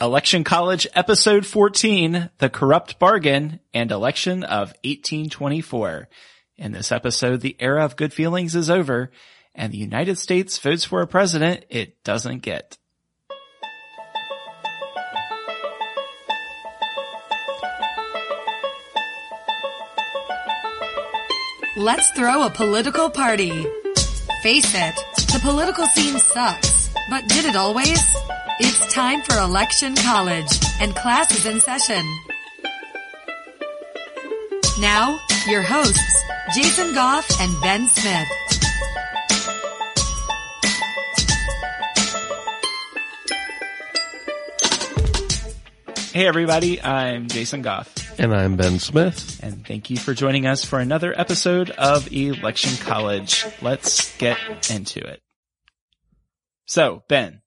Election College, Episode 14, The Corrupt Bargain and Election of 1824. In this episode, the era of good feelings is over, and the United States votes for a president it doesn't get. Let's throw a political party. Face it, the political scene sucks, but did it always? It's time for Election College, and class is in session. Now, your hosts, Jason Goff and Ben Smith. Hey everybody, I'm Jason Goff. And I'm Ben Smith. And thank you for joining us for another episode of Election College. Let's get into it. So, Ben.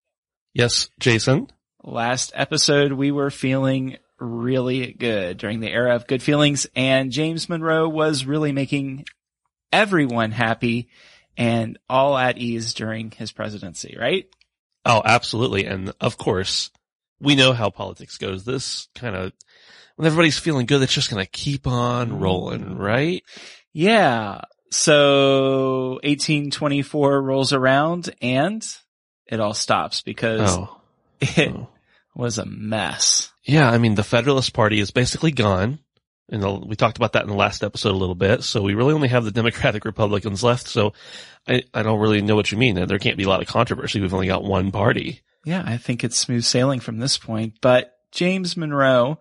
Yes, Jason. Last episode, we were feeling really good during the era of good feelings, and James Monroe was really making everyone happy and all at ease during his presidency, right? Oh, absolutely. And of course, we know how politics goes. This kind of, when everybody's feeling good, it's just going to keep on rolling, right? Yeah. So 1824 rolls around and it all stops because it was a mess. Yeah, I mean, the Federalist Party is basically gone. And we talked about that in the last episode a little bit. So we really only have the Democratic Republicans left. So I don't really know what you mean. There can't be a lot of controversy. We've only got one party. Yeah, I think it's smooth sailing from this point. But James Monroe,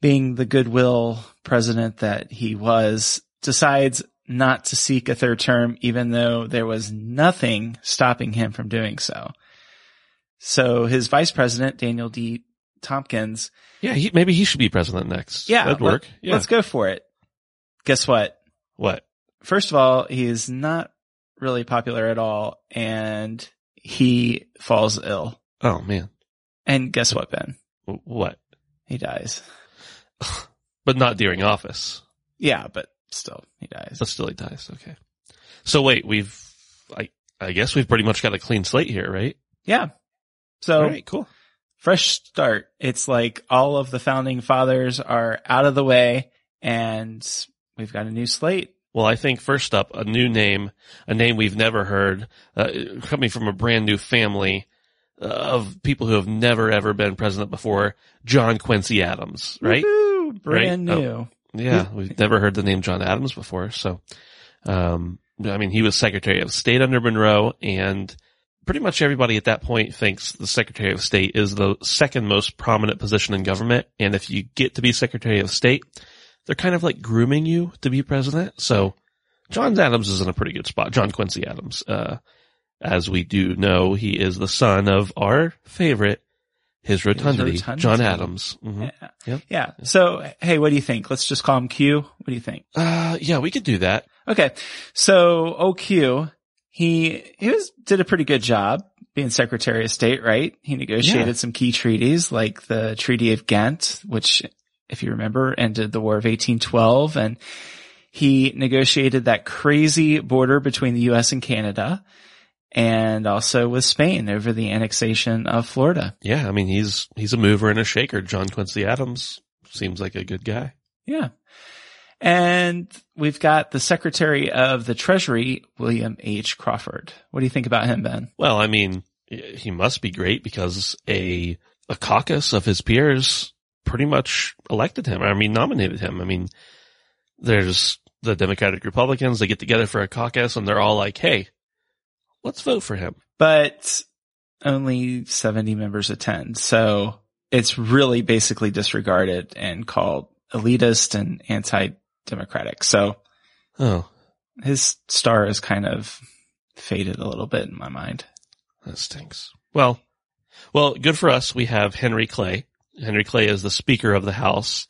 being the goodwill president that he was, decides not to seek a third term, even though there was nothing stopping him from doing so. So his vice president, Daniel D. Tompkins. Yeah, maybe he should be president next. Yeah. That'd work. Yeah. Let's go for it. Guess what? What? First of all, he is not really popular at all, and he falls ill. Oh, man. And guess what, Ben? What? He dies. But not during office. Yeah, but still, he dies. But still, he dies. Okay. So wait, I guess we've pretty much got a clean slate here, right? Yeah. So, all right, cool. Fresh start. It's like all of the founding fathers are out of the way and we've got a new slate. Well, I think first up, a new name, a name we've never heard, coming from a brand new family of people who have never, ever been president before, John Quincy Adams, right? Woo-hoo, brand new. Oh. Yeah, we've never heard the name John Adams before. So, I mean, he was Secretary of State under Monroe, and pretty much everybody at that point thinks the Secretary of State is the second most prominent position in government. And if you get to be Secretary of State, they're kind of like grooming you to be president. So John Adams is in a pretty good spot. John Quincy Adams, as we do know, he is the son of our favorite, His Rotundity, John Adams. Mm-hmm. Yeah. Yep. Yeah. So, hey, what do you think? Let's just call him Q. What do you think? Yeah, we could do that. Okay. So, OQ, he did a pretty good job being Secretary of State, right? He negotiated some key treaties like the Treaty of Ghent, which, if you remember, ended the War of 1812. And he negotiated that crazy border between the U.S. and Canada. And also with Spain over the annexation of Florida. Yeah, I mean, he's a mover and a shaker. John Quincy Adams seems like a good guy. Yeah. And we've got the Secretary of the Treasury, William H. Crawford. What do you think about him, Ben? Well, I mean, he must be great because a caucus of his peers pretty much elected him. I mean, nominated him. I mean, there's the Democratic Republicans. They get together for a caucus and they're all like, hey, let's vote for him. But only 70 members attend. So it's really basically disregarded and called elitist and anti-democratic. So his star has kind of faded a little bit in my mind. That stinks. Well, Well, good for us. We have Henry Clay. Henry Clay is the Speaker of the House,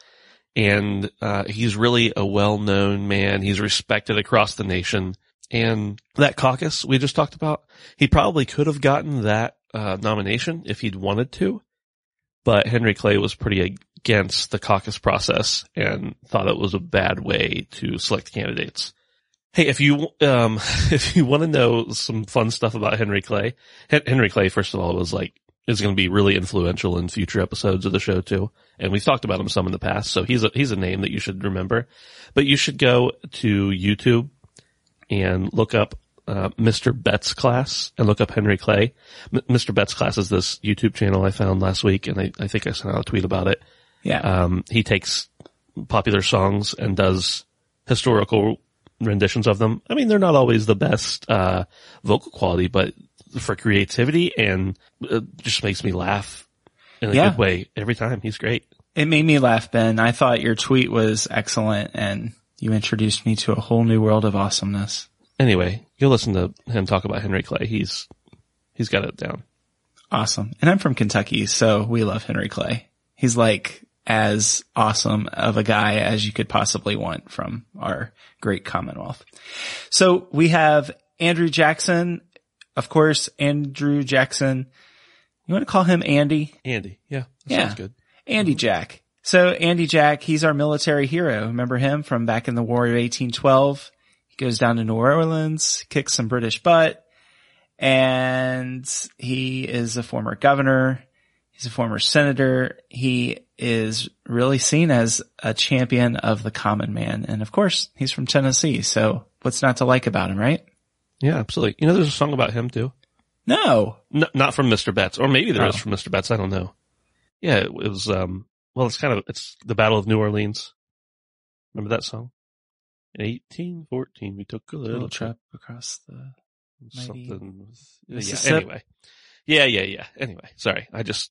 and he's really a well-known man. He's respected across the nation. And that caucus we just talked about, he probably could have gotten that nomination if he'd wanted to, but Henry Clay was pretty against the caucus process and thought it was a bad way to select candidates. Hey, if you want to know some fun stuff about Henry Clay, first of all, is going to be really influential in future episodes of the show too. And we've talked about him some in the past. So he's a name that you should remember, but you should go to YouTube and look up Mr. Betts class and look up Henry Clay. Mr. Betts class is this YouTube channel I found last week. And I think I sent out a tweet about it. Yeah. He takes popular songs and does historical renditions of them. I mean, they're not always the best vocal quality, but for creativity, and just makes me laugh in a good way every time. He's great. It made me laugh, Ben. I thought your tweet was excellent, and you introduced me to a whole new world of awesomeness. Anyway, you'll listen to him talk about Henry Clay. He's got it down. Awesome. And I'm from Kentucky, so we love Henry Clay. He's like as awesome of a guy as you could possibly want from our great Commonwealth. So we have Andrew Jackson. Of course, Andrew Jackson. You want to call him Andy? Andy. Yeah. Sounds good. Andy Jack. So Andy Jack, he's our military hero. Remember him from back in the War of 1812? He goes down to New Orleans, kicks some British butt, and he is a former governor. He's a former senator. He is really seen as a champion of the common man. And of course, he's from Tennessee. So what's not to like about him, right? Yeah, absolutely. You know, there's a song about him too. No, not from Mr. Betts, or maybe there is from Mr. Betts. I don't know. Yeah, it was. Well, it's the Battle of New Orleans. Remember that song? In 1814, we took a little trip across the something. Anyway, yeah. Anyway, sorry. It just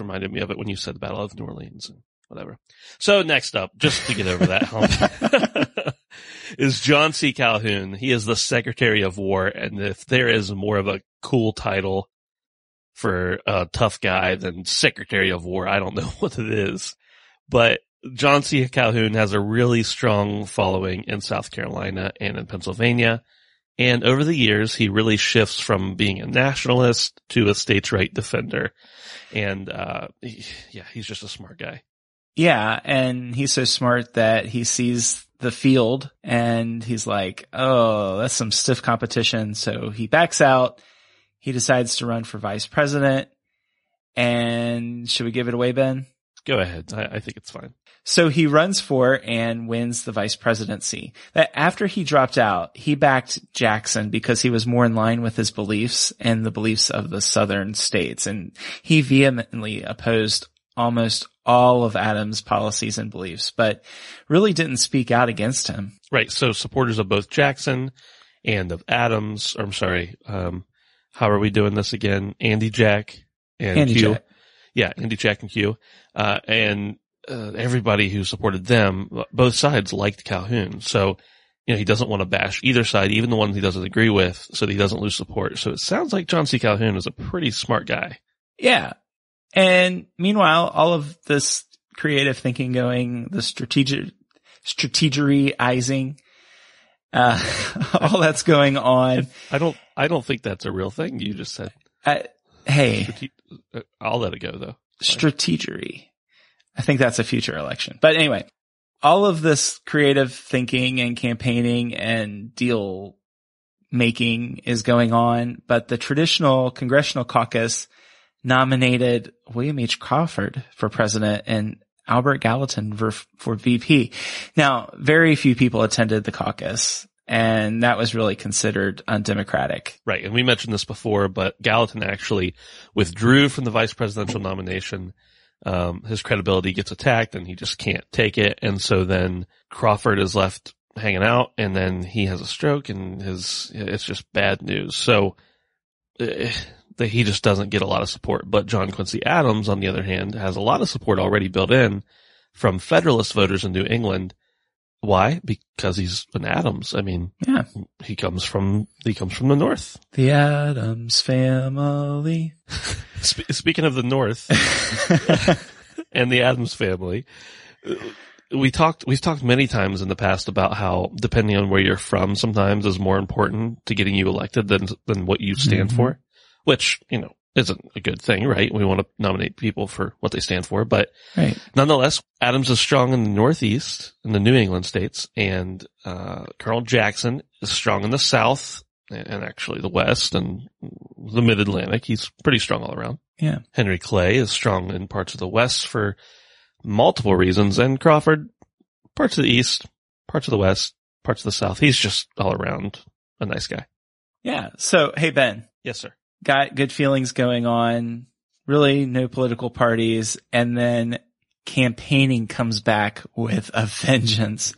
reminded me of it when you said the Battle of New Orleans and whatever. So next up, just to get over that hump. is John C. Calhoun. He is the Secretary of War, and if there is more of a cool title for a tough guy than Secretary of War, I don't know what it is. But John C. Calhoun has a really strong following in South Carolina and in Pennsylvania, and over the years, he really shifts from being a nationalist to a states' right defender, and he's just a smart guy. Yeah, and he's so smart that he sees the field and he's like, oh, that's some stiff competition. So he backs out. He decides to run for vice president. And should we give it away, Ben? Go ahead. I think it's fine. So he runs for and wins the vice presidency. After he dropped out, he backed Jackson because he was more in line with his beliefs and the beliefs of the southern states. And he vehemently opposed almost all of Adams' policies and beliefs, but really didn't speak out against him. Right. So supporters of both Jackson and of Adams, how are we doing this again? Andy Jack and Q. Jack. Yeah. Andy Jack and Q. Everybody who supported them, both sides liked Calhoun. So, he doesn't want to bash either side, even the ones he doesn't agree with, so that he doesn't lose support. So it sounds like John C. Calhoun is a pretty smart guy. Yeah. And meanwhile, all of this creative thinking going, the strategerizing, all that's going on. I don't think that's a real thing you just said. I'll let it go though. Strategery. I think that's a future election. But anyway, all of this creative thinking and campaigning and deal making is going on, but the traditional congressional caucus nominated William H. Crawford for president and Albert Gallatin for VP. Now, very few people attended the caucus, and that was really considered undemocratic. Right. And we mentioned this before, but Gallatin actually withdrew from the vice presidential nomination. His credibility gets attacked and he just can't take it. And so then Crawford is left hanging out, and then he has a stroke, and it's just bad news. So, that he just doesn't get a lot of support. But John Quincy Adams, on the other hand, has a lot of support already built in from Federalist voters in New England Why? Because he's an Adams. I mean, yeah, he comes from the North. The Adams family. Speaking of the North and the Adams family, we've talked many times in the past about how depending on where you're from sometimes is more important to getting you elected than what you stand mm-hmm. for, which, you know, isn't a good thing, right? We want to nominate people for what they stand for, but right. Nonetheless, Adams is strong in the Northeast, in the New England states, and Colonel Jackson is strong in the South and actually the West and the Mid-Atlantic. He's pretty strong all around. Yeah. Henry Clay is strong in parts of the West for multiple reasons, and Crawford, parts of the East, parts of the West, parts of the South. He's just all around a nice guy. Yeah. So, hey, Ben. Yes, sir. Got good feelings going on, really no political parties, and then campaigning comes back with a vengeance.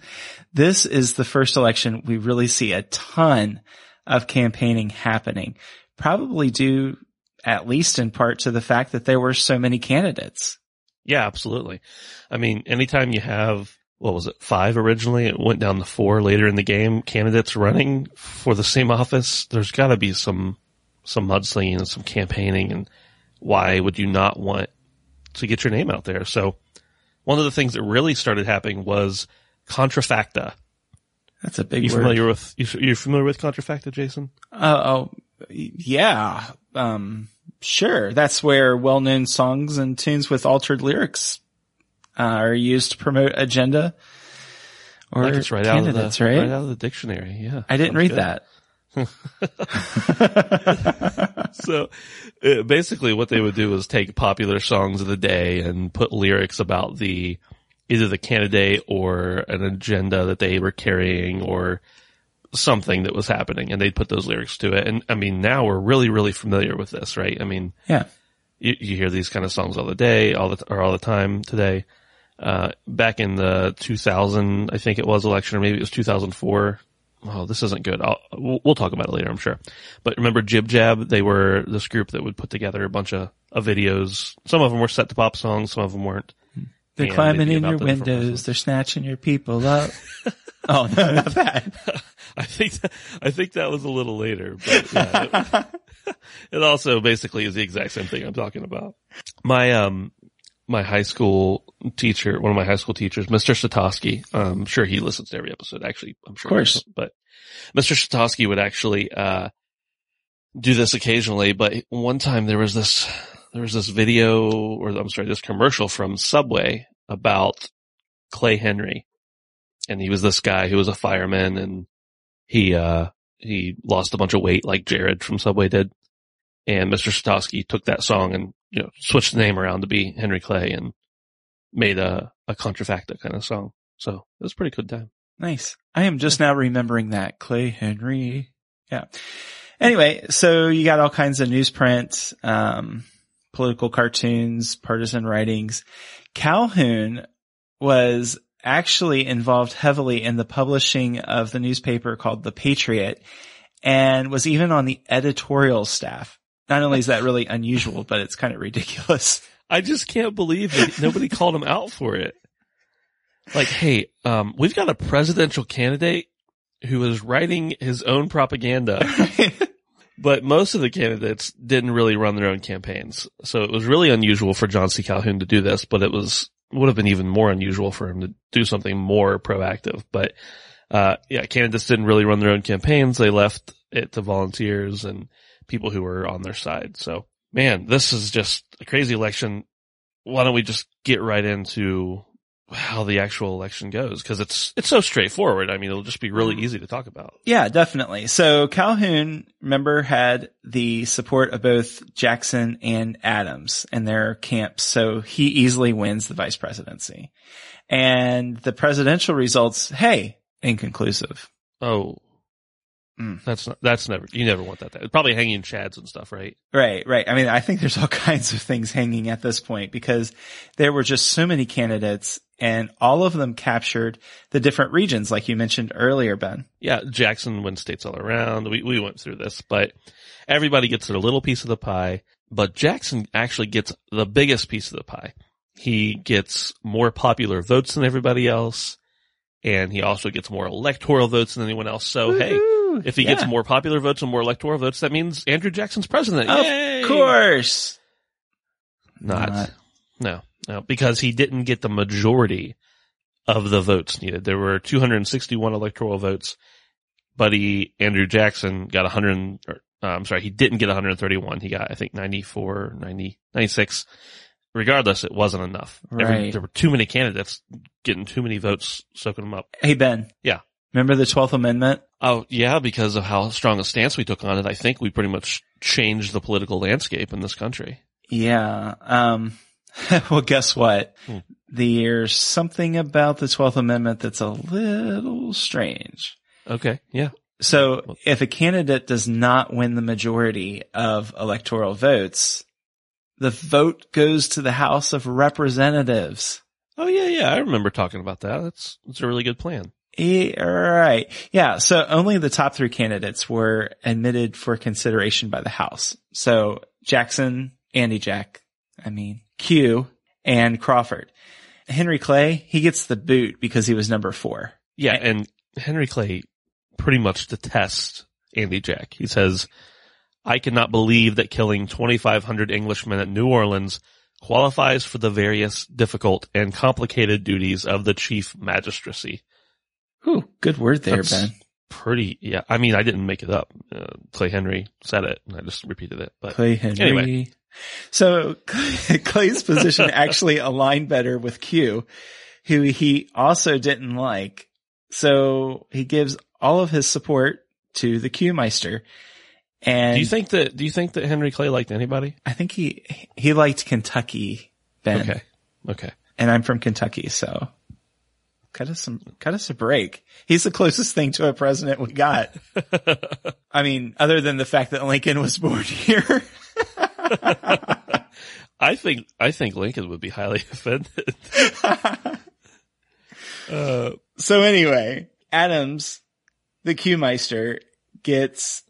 This is the first election we really see a ton of campaigning happening, probably due at least in part to the fact that there were so many candidates. Yeah, absolutely. I mean, anytime you have, what was it, 5 originally? It went down to 4 later in the game. Candidates running for the same office, there's got to be some mudslinging and some campaigning, and why would you not want to get your name out there? So one of the things that really started happening was Contrafacta. That's a big word. You're familiar with Contrafacta, Jason? Yeah. Sure. That's where well-known songs and tunes with altered lyrics are used to promote agenda or candidates, right out of the dictionary. Yeah. I didn't read that. So basically what they would do is take popular songs of the day and put lyrics about either the candidate or an agenda that they were carrying or something that was happening, and they'd put those lyrics to it. And I mean, now we're really, really familiar with this, right? I mean, yeah, you hear these kind of songs all the time today. Back in the 2000, I think it was, election, or maybe it was 2004. Oh, this isn't good. We'll talk about it later, I'm sure. But remember Jib Jab? They were this group that would put together a bunch of videos. Some of them were set to pop songs. Some of them weren't. They're climbing in your windows. They're snatching your people up. Oh, no, not that. I think that was a little later. But yeah, it also basically is the exact same thing I'm talking about. My high school teacher, one of my high school teachers, Mr. Satoshi, I'm sure he listens to every episode, actually. I'm sure. Of course. But Mr. Satoshi would actually, do this occasionally. But one time there was this commercial from Subway about Clay Henry. And he was this guy who was a fireman, and he lost a bunch of weight like Jared from Subway did. And Mr. Satoshi took that song and, you know, switched the name around to be Henry Clay and made a Contrafacta kind of song. So it was a pretty good time. Nice. I am just now remembering that. Clay Henry. Yeah. Anyway, so you got all kinds of newsprint, political cartoons, partisan writings. Calhoun was actually involved heavily in the publishing of the newspaper called The Patriot, and was even on the editorial staff. Not only is that really unusual, but it's kind of ridiculous. I just can't believe that nobody called him out for it. Like, hey, we've got a presidential candidate who is writing his own propaganda, but most of the candidates didn't really run their own campaigns. So it was really unusual for John C. Calhoun to do this, but it would have been even more unusual for him to do something more proactive. But candidates didn't really run their own campaigns. They left it to volunteers and people who were on their side. So, man, this is just a crazy election. Why don't we just get right into how the actual election goes? Because it's so straightforward. I mean, it'll just be really easy to talk about. Yeah, definitely. So Calhoun, remember, had the support of both Jackson and Adams in their camps. So he easily wins the vice presidency. And the presidential results, hey, inconclusive. Oh, you never want that. It's probably hanging chads and stuff, right? Right. I mean, I think there's all kinds of things hanging at this point because there were just so many candidates, and all of them captured the different regions, like you mentioned earlier, Ben. Yeah. Jackson wins states all around. We went through this, but everybody gets their little piece of the pie, but Jackson actually gets the biggest piece of the pie. He gets more popular votes than everybody else. and he also gets more electoral votes than anyone else. So, hey, if he gets more popular votes and more electoral votes, that means Andrew Jackson's president. Of course. Not. No, because he didn't get the majority of the votes needed. There were 261 electoral votes. Andrew Jackson got 100, he didn't get 131. He got, I think, 94, 90, 96. Regardless, it wasn't enough. Right. There were too many candidates getting too many votes, soaking them up. Hey, Ben. Yeah. Remember the 12th Amendment? Oh, yeah, because of how strong a stance we took on it. I think we pretty much changed the political landscape in this country. Yeah. Well, guess what? There's something about the 12th Amendment that's a little strange. Okay. Yeah. So if a candidate does not win the majority of electoral votes, the vote goes to the House of Representatives. Oh, yeah. Yeah. I remember talking about that. That's a really good plan. Yeah, right. Yeah. So only the top three candidates were admitted for consideration by the House. So Jackson, Q, and Crawford. Henry Clay, he gets the boot because he was number 4. Yeah, and Henry Clay pretty much detests Andy Jack. He says, I cannot believe that killing 2,500 Englishmen at New Orleans qualifies for the various difficult and complicated duties of the chief magistracy. Whew, good word there, Ben. Pretty, yeah. I mean, I didn't make it up. Clay Henry said it, and I just repeated it. But Clay Henry. Anyway. So Clay's position actually aligned better with Q, who he also didn't like. So he gives all of his support to the Q Meister. And do you think that Henry Clay liked anybody? I think he liked Kentucky, Ben. Okay. And I'm from Kentucky, so cut us a break. He's the closest thing to a president we got. I mean, other than the fact that Lincoln was born here. I think Lincoln would be highly offended. So anyway, Adams, the Q Meister, gets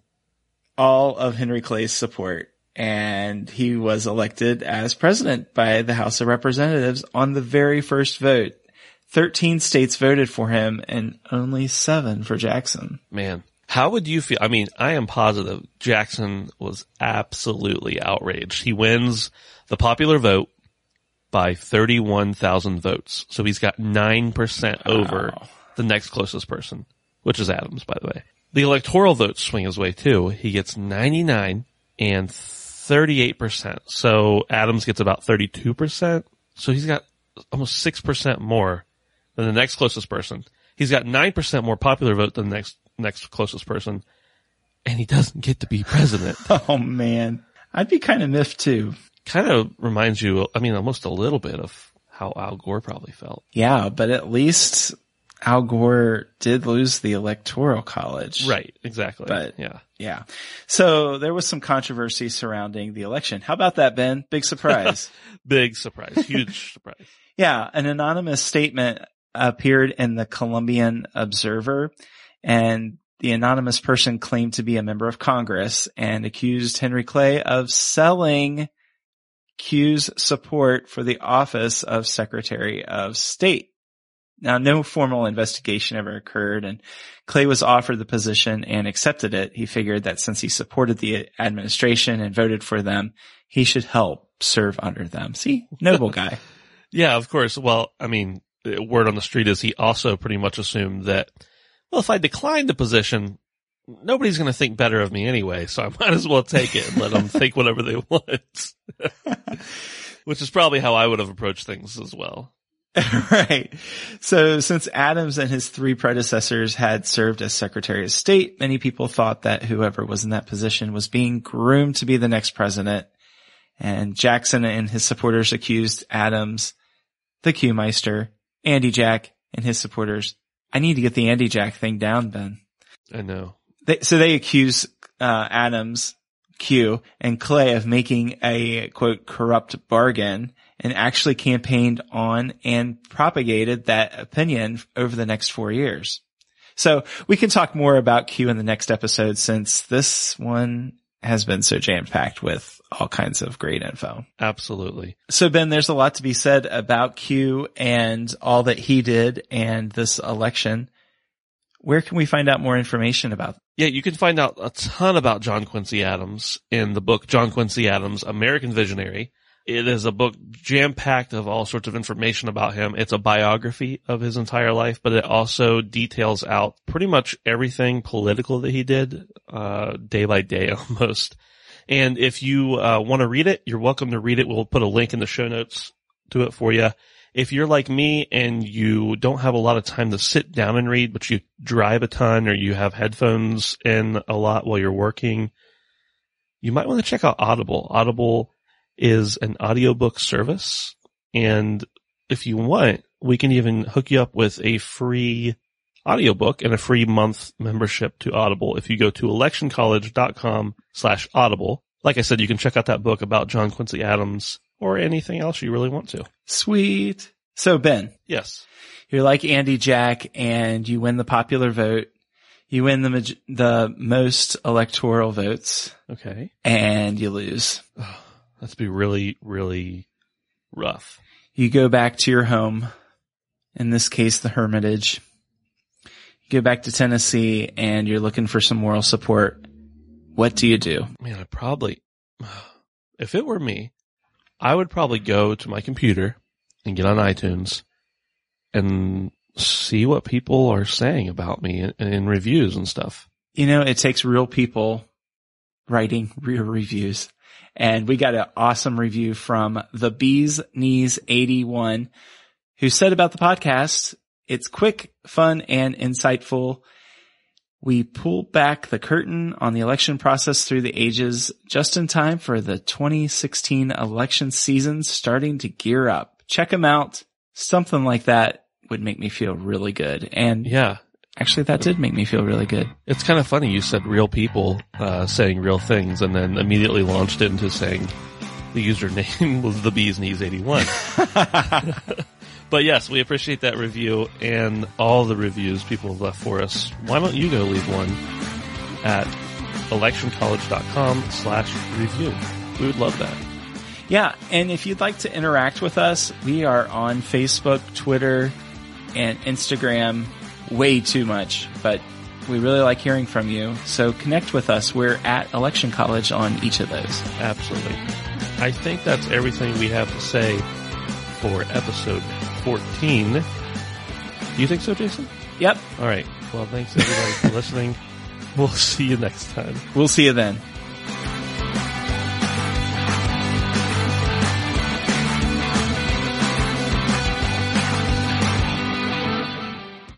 all of Henry Clay's support, and he was elected as president by the House of Representatives on the very first vote. 13 states voted for him and only 7 for Jackson. Man, how would you feel? I mean, I am positive Jackson was absolutely outraged. He wins the popular vote by 31,000 votes. So he's got 9% over the next closest person, which is Adams, by the way. The electoral votes swing his way too. He gets 99 and 38%. So Adams gets about 32%. So he's got almost 6% more than the next closest person. He's got 9% more popular vote than the next closest person. And he doesn't get to be president. Oh man. I'd be kind of miffed too. Kind of reminds you, I mean, almost a little bit of how Al Gore probably felt. Yeah, but at least Al Gore did lose the Electoral College. Right, exactly. But yeah. So there was some controversy surrounding the election. How about that, Ben? Big surprise. Big surprise. Huge surprise. Yeah, an anonymous statement appeared in the Columbian Observer, and the anonymous person claimed to be a member of Congress and accused Henry Clay of selling Q's support for the office of Secretary of State. Now, no formal investigation ever occurred, and Clay was offered the position and accepted it. He figured that since he supported the administration and voted for them, he should help serve under them. See? Noble guy. Yeah, of course. Well, I mean, word on the street is he also pretty much assumed that, well, if I decline the position, nobody's going to think better of me anyway, so I might as well take it and let them think whatever they want, which is probably how I would have approached things as well. Right. So since Adams and his 3 predecessors had served as Secretary of State, many people thought that whoever was in that position was being groomed to be the next president. And Jackson and his supporters accused Adams, the Q Meister, Andy Jack, and his supporters. I need to get the Andy Jack thing down, Ben. I know. So they accuse Adams, Q, and Clay of making a, quote, corrupt bargain, and actually campaigned on and propagated that opinion over the next 4 years. So we can talk more about Q in the next episode, since this one has been so jam-packed with all kinds of great info. Absolutely. So, Ben, there's a lot to be said about Q and all that he did and this election. Where can we find out more information about them? Yeah, you can find out a ton about John Quincy Adams in the book John Quincy Adams, American Visionary. It is a book jam-packed of all sorts of information about him. It's a biography of his entire life, but it also details out pretty much everything political that he did, day by day almost. And if you want to read it, you're welcome to read it. We'll put a link in the show notes to it for you. If you're like me and you don't have a lot of time to sit down and read, but you drive a ton or you have headphones in a lot while you're working, you might want to check out Audible. Audible is an audiobook service, and if you want, we can even hook you up with a free audiobook and a free month membership to Audible. If you go to electioncollege.com/audible, like I said, you can check out that book about John Quincy Adams or anything else you really want to. Sweet. So, Ben. Yes. You're like Andy Jack, and you win the popular vote. You win the most electoral votes. Okay. And you lose. That's be really, really rough. You go back to your home, in this case, the Hermitage. You go back to Tennessee, and you're looking for some moral support. What do you do? Man, I probably, if it were me, I would probably go to my computer and get on iTunes and see what people are saying about me in reviews and stuff. You know, it takes real people writing real reviews. And we got an awesome review from TheBeesKnees81, who said about the podcast, it's quick, fun, and insightful. We pull back the curtain on the election process through the ages just in time for the 2016 election season starting to gear up. Check them out. Something like that would make me feel really good. And yeah. Actually, that did make me feel really good. It's kind of funny you said real people saying real things and then immediately launched into saying the username was TheBeesKnees81. But yes, we appreciate that review and all the reviews people have left for us. Why don't you go leave one at electioncollege.com/review. We would love that. Yeah, and if you'd like to interact with us, we are on Facebook, Twitter, and Instagram. Way too much, but we really like hearing from you. So connect with us. We're at Election College on each of those. Absolutely. I think that's everything we have to say for episode 14. Do you think so, Jason? Yep. All right. Well, thanks everybody for listening. We'll see you next time. We'll see you then.